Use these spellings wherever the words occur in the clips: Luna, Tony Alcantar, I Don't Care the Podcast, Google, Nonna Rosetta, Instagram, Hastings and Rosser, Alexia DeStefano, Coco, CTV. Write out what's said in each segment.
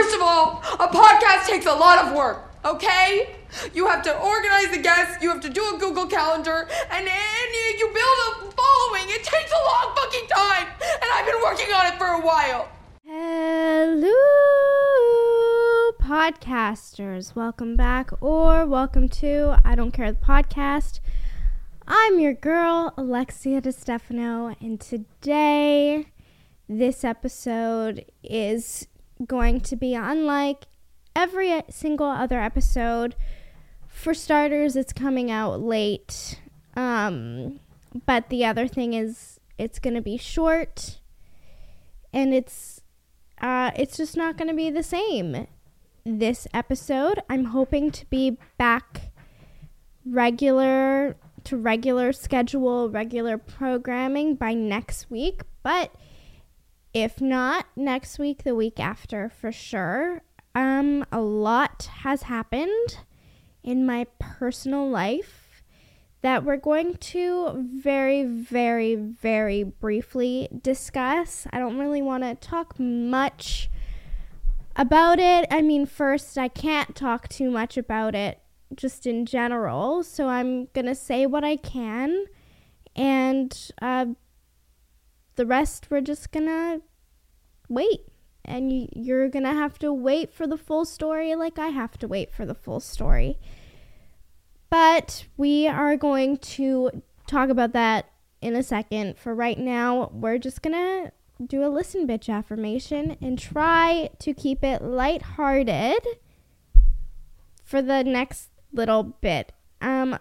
First of all, a podcast takes a lot of work, okay? You have to organize the guests, you have to do a Google Calendar, and you build a following. It takes a long fucking time, and I've been working on it for a while. Hello, podcasters. Welcome back, or welcome to I Don't Care the Podcast. I'm your girl, Alexia DeStefano, and today, this episode is going to be unlike every single other episode. For starters, it's coming out late, but the other thing is it's going to be short, and it's just not going to be the same. This episode, I'm hoping to be back regular to regular schedule, regular programming by next week, but if not next week, the week after for sure. A lot has happened in my personal life that we're going to very, very, very briefly discuss. I don't really want to talk much about it. I mean, first, I can't talk too much about it just in general, so I'm gonna say what I can, and the rest we're just gonna wait, and you're gonna have to wait for the full story like I have to wait for the full story. But we are going to talk about that in a second. For right now, we're just gonna do a listen bitch affirmation and try to keep it lighthearted for the next little bit.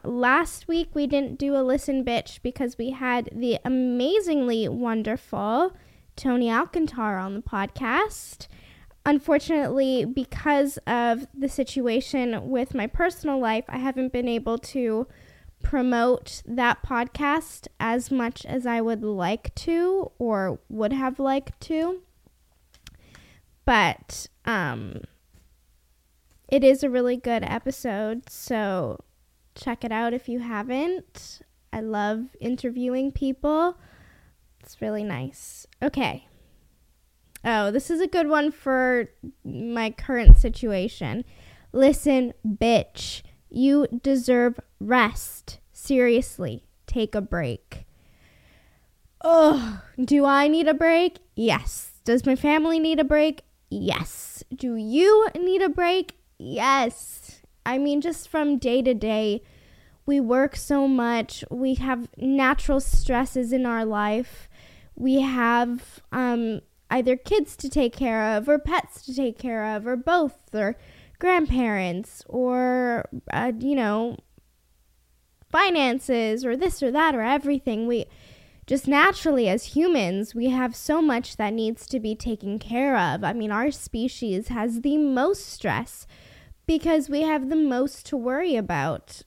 Last week we didn't do a listen bitch because we had the amazingly wonderful Tony Alcantar on the podcast. Unfortunately, because of the situation with my personal life, I haven't been able to promote that podcast as much as I would like to or would have liked to. But it is a really good episode, so check it out if you haven't. I love interviewing people. It's really nice. Okay. Oh, this is a good one for my current situation. Listen, bitch, you deserve rest. Seriously, take a break. Oh, do I need a break? Yes. Does my family need a break? Yes. Do you need a break? Yes. I mean, just from day to day, we work so much. We have natural stresses in our life. We have either kids to take care of, or pets to take care of, or both, or grandparents, or, finances, or this or that, or everything. We just naturally, as humans, we have so much that needs to be taken care of. I mean, our species has the most stress because we have the most to worry about.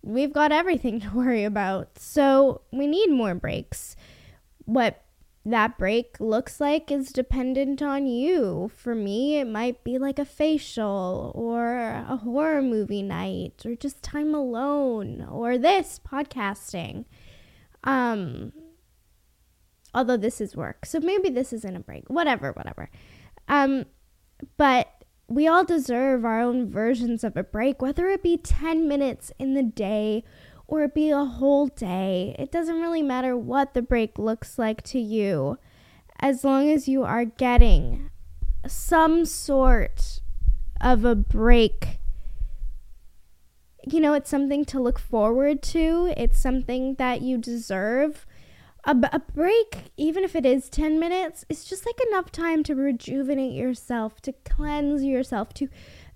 We've got everything to worry about. So we need more breaks. What that break looks like is dependent on you. For me, it might be like a facial or a horror movie night or just time alone or this podcasting. Although this is work, so maybe this isn't a break. Whatever. But we all deserve our own versions of a break, whether it be 10 minutes in the day or it be a whole day. It doesn't really matter what the break looks like to you, as long as you are getting some sort of a break. You know, it's something to look forward to. It's something that you deserve. A break, even if it is 10 minutes, it's just like enough time to rejuvenate yourself, to cleanse yourself, to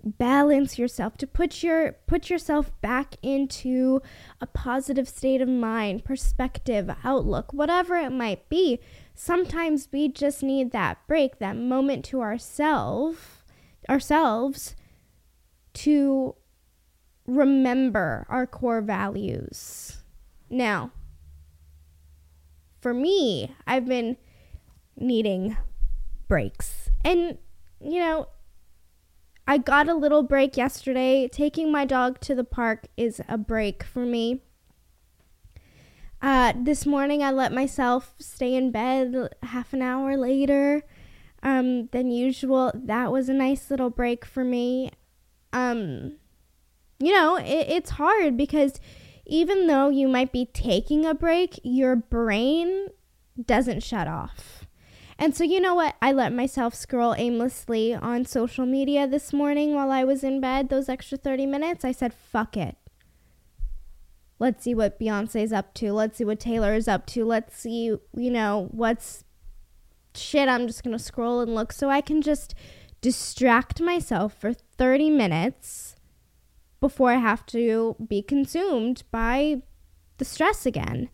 balance yourself, to put yourself back into a positive state of mind, perspective, outlook, whatever it might be. Sometimes we just need that break, that moment to ourselves to remember our core values. Now, for me, I've been needing breaks. And, I got a little break yesterday. Taking my dog to the park is a break for me. This morning, I let myself stay in bed half an hour later than usual. That was a nice little break for me. It's hard because even though you might be taking a break, your brain doesn't shut off. And so, you know what? I let myself scroll aimlessly on social media this morning while I was in bed. Those extra 30 minutes, I said, fuck it. Let's see what Beyonce's up to. Let's see what Taylor is up to. Let's see, what's shit. I'm just going to scroll and look so I can just distract myself for 30 minutes before I have to be consumed by the stress again.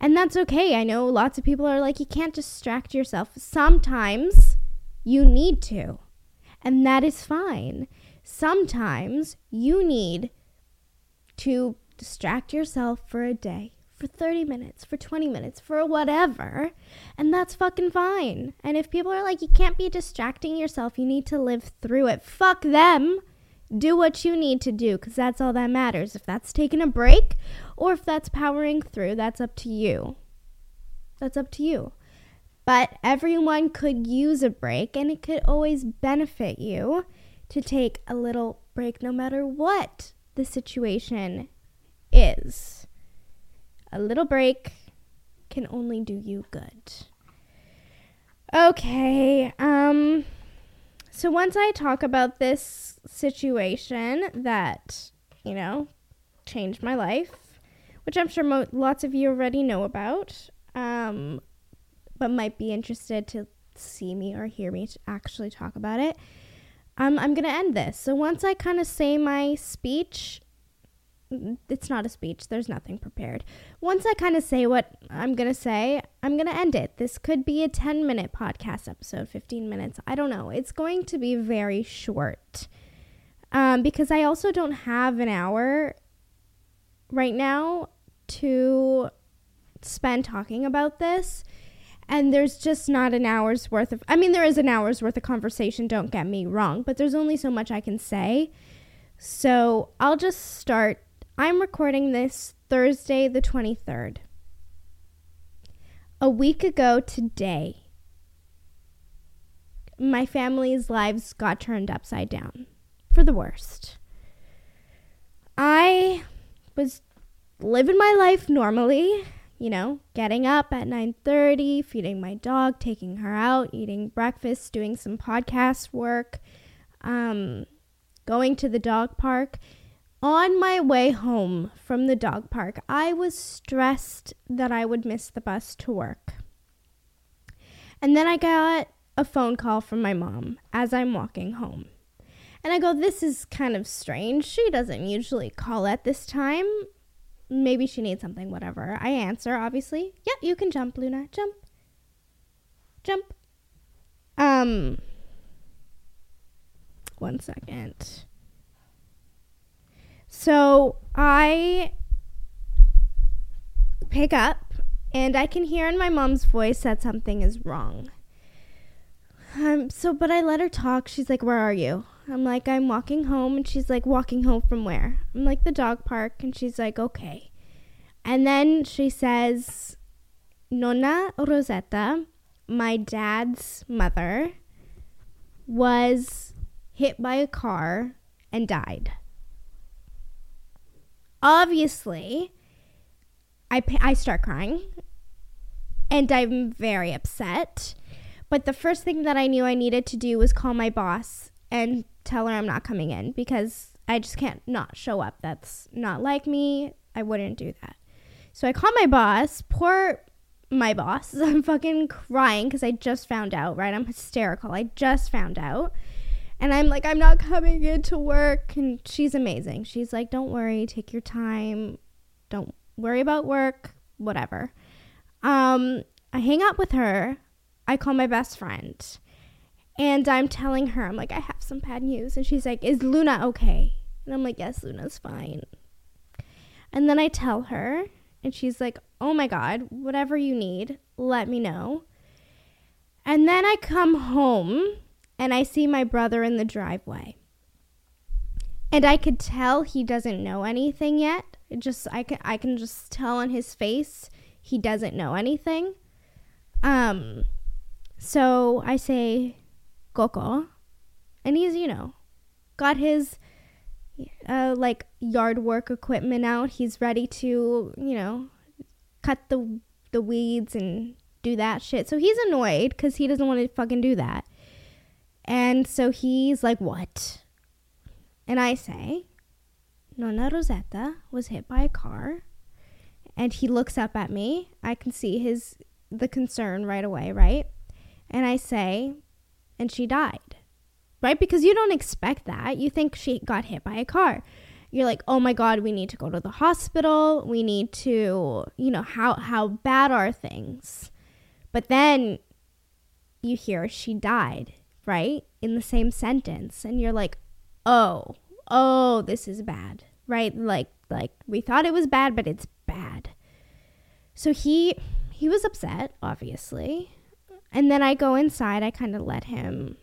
And that's okay. I know lots of people are like, you can't distract yourself. Sometimes you need to, and that is fine. Sometimes you need to distract yourself for a day, for 30 minutes, for 20 minutes, for whatever, and that's fucking fine. And if people are like, you can't be distracting yourself, you need to live through it, fuck them. Do what you need to do, because that's all that matters. If that's taking a break or if that's powering through, that's up to you. That's up to you. But everyone could use a break, and it could always benefit you to take a little break no matter what the situation is. A little break can only do you good. Okay, so once I talk about this situation that, changed my life, which I'm sure lots of you already know about, but might be interested to see me or hear me actually talk about it, I'm going to end this. So once I kind of say my speech, it's not a speech, there's nothing prepared. Once I kind of say what I'm going to say, I'm going to end it. This could be a 10-minute podcast episode, 15 minutes. I don't know. It's going to be very short because I also don't have an hour right now to spend talking about this. And there's just not an hour's worth of... I mean, there is an hour's worth of conversation, don't get me wrong, but there's only so much I can say. So I'll just start. I'm recording this Thursday, the 23rd. A week ago today, my family's lives got turned upside down for the worst. I was living my life normally, getting up at 9:30, feeding my dog, taking her out, eating breakfast, doing some podcast work, going to the dog park. On my way home from the dog park, I was stressed that I would miss the bus to work. And then I got a phone call from my mom as I'm walking home. And I go, this is kind of strange. She doesn't usually call at this time. Maybe she needs something, whatever. I answer, obviously. Yeah, you can jump, Luna. Jump. Jump. One second. So I pick up, and I can hear in my mom's voice that something is wrong. But I let her talk. She's like, where are you? I'm like, I'm walking home. And she's like, walking home from where? I'm like, the dog park. And she's like, okay. And then she says, Nonna Rosetta, my dad's mother, was hit by a car and died. Obviously, I start crying, and I'm very upset, but the first thing that I knew I needed to do was call my boss and tell her I'm not coming in, because I just can't not show up. That's not like me. I wouldn't do that. So I call my boss. Poor my boss. I'm fucking crying because I just found out, right? I'm hysterical. I just found out. And I'm like, I'm not coming into work. And she's amazing. She's like, don't worry. Take your time. Don't worry about work. Whatever. I hang out with her. I call my best friend. And I'm telling her, I'm like, I have some bad news. And she's like, is Luna okay? And I'm like, yes, Luna's fine. And then I tell her. And she's like, oh my God, whatever you need, let me know. And then I come home. And I see my brother in the driveway. And I could tell he doesn't know anything yet. It just, I can just tell on his face he doesn't know anything. So I say, Coco, and he's, got his yard work equipment out. He's ready to, cut the weeds and do that shit. So he's annoyed because he doesn't want to fucking do that. And so he's like, what? And I say, Nonna Rosetta was hit by a car. And he looks up at me. I can see the concern right away, right? And I say, and she died, right? Because you don't expect that. You think she got hit by a car. You're like, oh my God, we need to go to the hospital. We need to, how bad are things? But then you hear she died, right? In the same sentence. And you're like, oh, this is bad, right? Like we thought it was bad, but it's bad. So he was upset, obviously. And then I go inside. I kind of let him,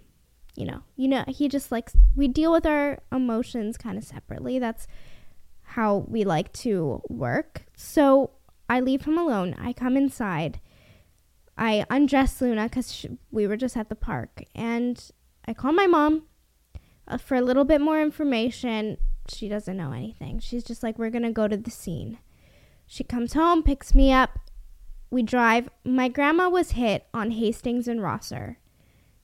he just likes, we deal with our emotions kind of separately. That's how we like to work. So I leave him alone. I come inside. I undress Luna because we were just at the park. And I call my mom for a little bit more information. She doesn't know anything. She's just like, we're going to go to the scene. She comes home, picks me up. We drive. My grandma was hit on Hastings and Rosser.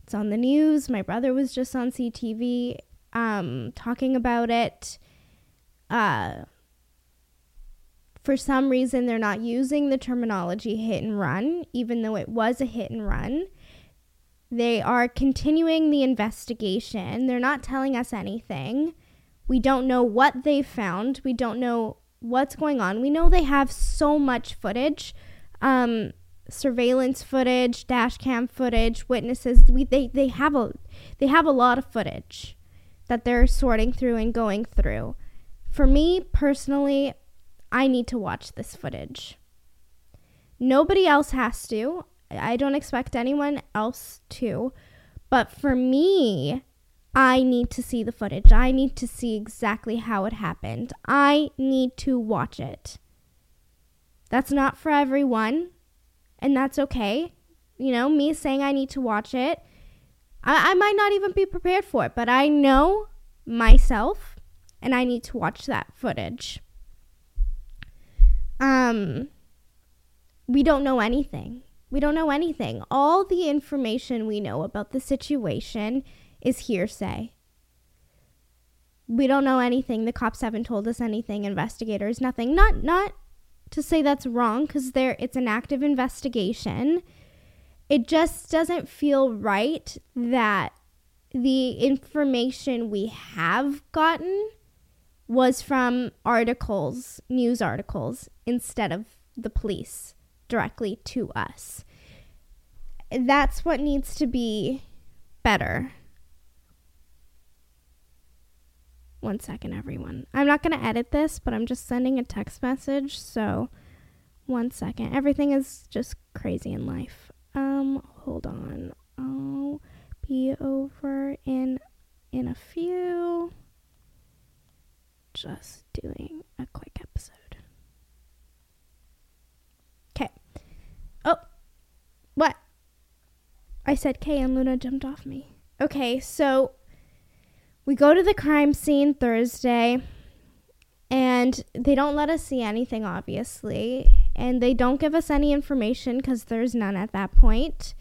It's on the news. My brother was just on CTV talking about it. For some reason, they're not using the terminology hit and run, even though it was a hit and run. They are continuing the investigation. They're not telling us anything. We don't know what they found. We don't know what's going on. We know they have so much footage. Surveillance footage, dash cam footage, witnesses. They have a lot of footage that they're sorting through and going through. For me personally, I need to watch this footage. Nobody else has to. I don't expect anyone else to. But for me, I need to see the footage. I need to see exactly how it happened. I need to watch it. That's not for everyone, and that's okay. Me saying I need to watch it, I might not even be prepared for it, but I know myself, and I need to watch that footage. We don't know anything. We don't know anything. All the information we know about the situation is hearsay. We don't know anything. The cops haven't told us anything. Investigators, nothing. Not to say that's wrong, because it's an active investigation. It just doesn't feel right that the information we have gotten was from articles, news articles, instead of the police directly to us. That's what needs to be better. One second, everyone. I'm not going to edit this, but I'm just sending a text message. So, one second. Everything is just crazy in life. Hold on. I'll be over in a few. Just doing a quick episode. Okay. Oh. What? I said K and Luna jumped off me. Okay, so we go to the crime scene Thursday, and they don't let us see anything, obviously, and they don't give us any information because there's none at that point.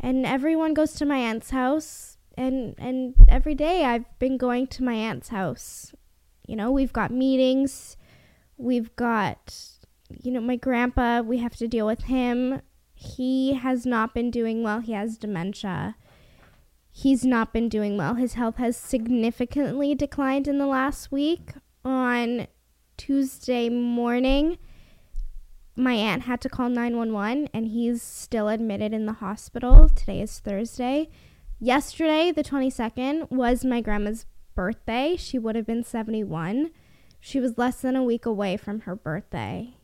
And everyone goes to my aunt's house, and every day I've been going to my aunt's house. We've got meetings, we've got, my grandpa, we have to deal with him. He has not been doing well. He has dementia. He's not been doing well. His health has significantly declined in the last week. On Tuesday morning, my aunt had to call 911, and he's still admitted in the hospital. Today is Thursday. Yesterday, the 22nd, was my grandma's birthday. She would have been 71. She was less than a week away from her birthday.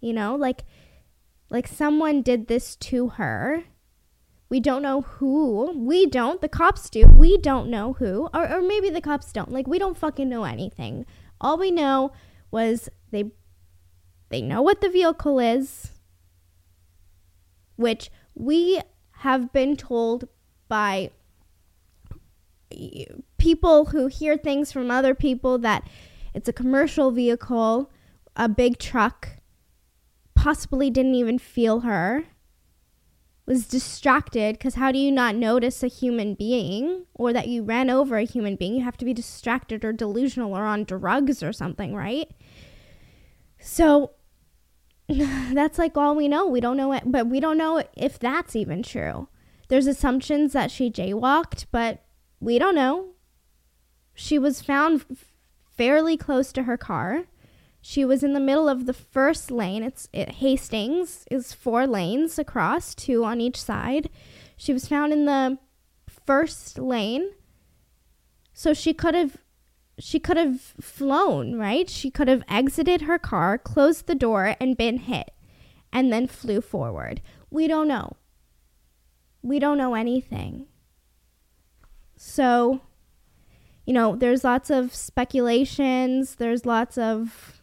Like someone did this to her. We don't know who. We don't. The cops do. We don't know who. Or maybe the cops don't. We don't fucking know anything. All we know was They know what the vehicle is, which we have been told by people who hear things from other people that it's a commercial vehicle, a big truck, possibly didn't even feel her, was distracted, because how do you not notice a human being or that you ran over a human being? You have to be distracted or delusional or on drugs or something, right? So that's like all we know. We don't know it, but we don't know if that's even true. There's assumptions that she jaywalked, but we don't know. She was found fairly close to her car. She was in the middle of the first lane. Hastings is 4 lanes across, 2 on each side. She was found in the first lane. So she could have flown, right? She could have exited her car, closed the door, and been hit, and then flew forward. We don't know. We don't know anything. So, you know, there's lots of speculations, there's lots of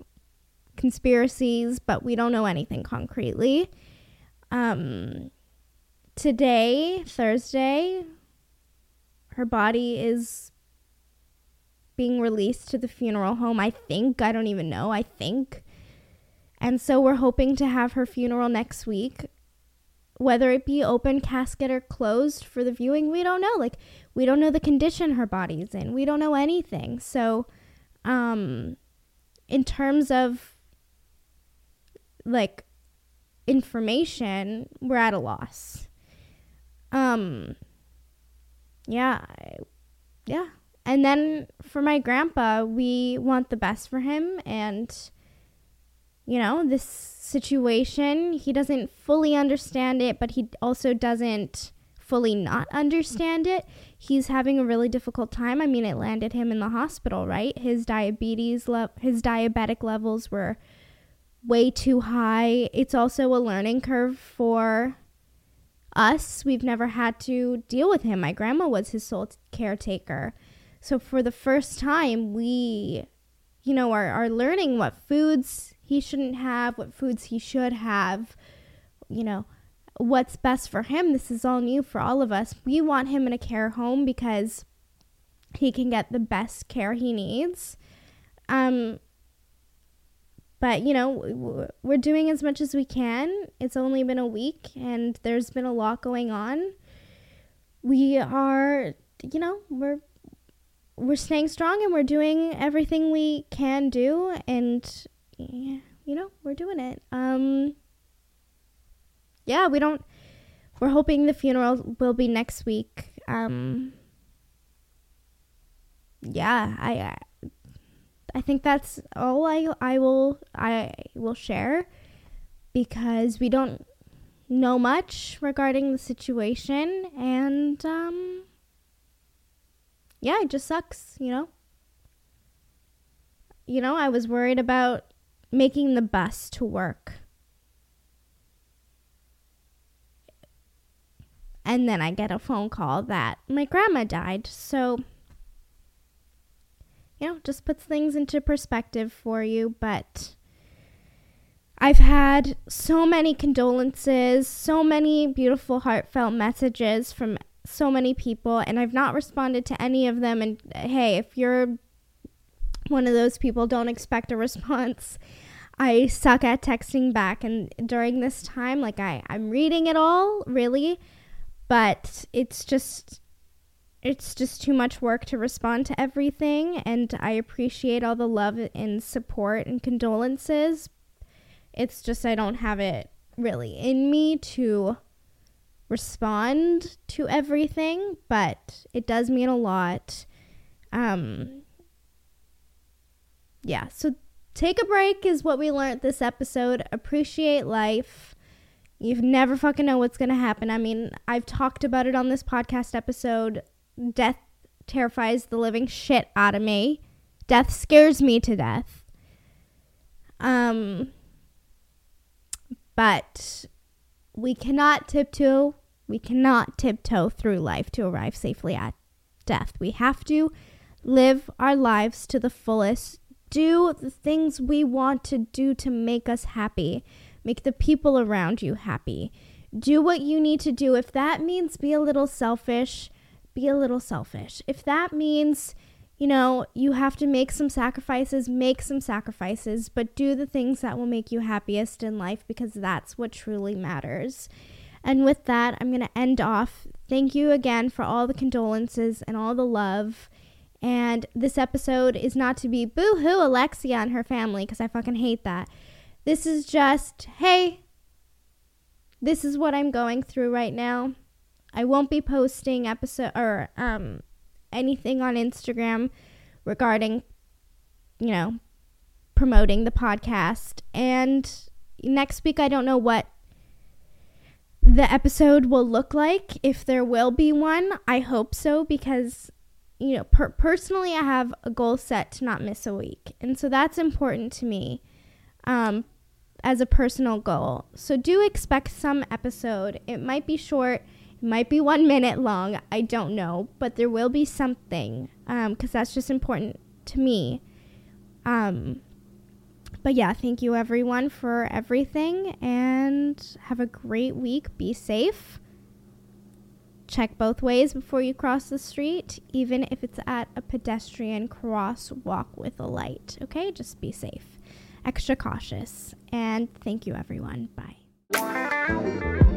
conspiracies, but we don't know anything concretely. Today, Thursday, her body is being released to the funeral home, I think. I don't even know, I think. And so we're hoping to have her funeral next week. Whether it be open casket or closed for the viewing, we don't know. Like, we don't know the condition her body's in. We don't know anything. So, in terms of, like, information, we're at a loss. Yeah. And then for my grandpa, we want the best for him. And, you know, this situation, he doesn't fully understand it, but he also doesn't fully not understand it. He's having a really difficult time. I mean, it landed him in the hospital, right? His diabetic levels were way too high. It's also a learning curve for us. We've never had to deal with him. My grandma was his sole caretaker. So for the first time, we, you know, are learning what foods he shouldn't have, what foods he should have, you know, what's best for him. This is all new for all of us. We want him in a care home because he can get the best care he needs. But, you know, we're doing as much as we can. It's only been a week and there's been a lot going on. We are, you know, we're staying strong and we're doing everything we can do, and you know, we're doing it. We're hoping the funeral will be next week. I think that's all I will share, because we don't know much regarding the situation, and yeah, it just sucks, you know? You know, I was worried about making the bus to work. And then I get a phone call that my grandma died. So, you know, just puts things into perspective for you. But I've had so many condolences, so many beautiful, heartfelt messages from so many people, and I've not responded to any of them. And hey, if you're one of those people, don't expect a response. I suck at texting back, and during this time, like, I'm reading it all, really, but it's just too much work to respond to everything. And I appreciate all the love and support and condolences. It's just I don't have it really in me to respond to everything, but it does mean a lot. So take a break is what we learned this episode. Appreciate life. You never fucking know what's gonna happen. I mean, I've talked about it on this podcast episode. Death terrifies the living shit out of me. Death scares me to death. But we cannot tiptoe. We cannot tiptoe through life to arrive safely at death. We have to live our lives to the fullest do the things we want to do to make us happy. Make the people around you happy. Do what you need to do. If that means be a little selfish, be a little selfish. If that means, you know, you have to make some sacrifices, but do the things that will make you happiest in life, because that's what truly matters. And with that, I'm going to end off. Thank you again for all the condolences and all the love. And this episode is not to be boo-hoo Alexia and her family, because I fucking hate that. This is just, hey, this is what I'm going through right now. I won't be posting episode or anything on Instagram regarding, you know, promoting the podcast. And next week, I don't know what the episode will look like, if there will be one. I hope so, because, you know, personally, I have a goal set to not miss a week. And so that's important to me as a personal goal. So do expect some episode. It might be short. It might be 1 minute long. I don't know. But there will be something, because that's just important to me. But yeah, thank you everyone for everything. And have a great week. Be safe. Check both ways before you cross the street, even if it's at a pedestrian crosswalk with a light. Okay, just be safe. Extra cautious. And thank you, everyone. Bye.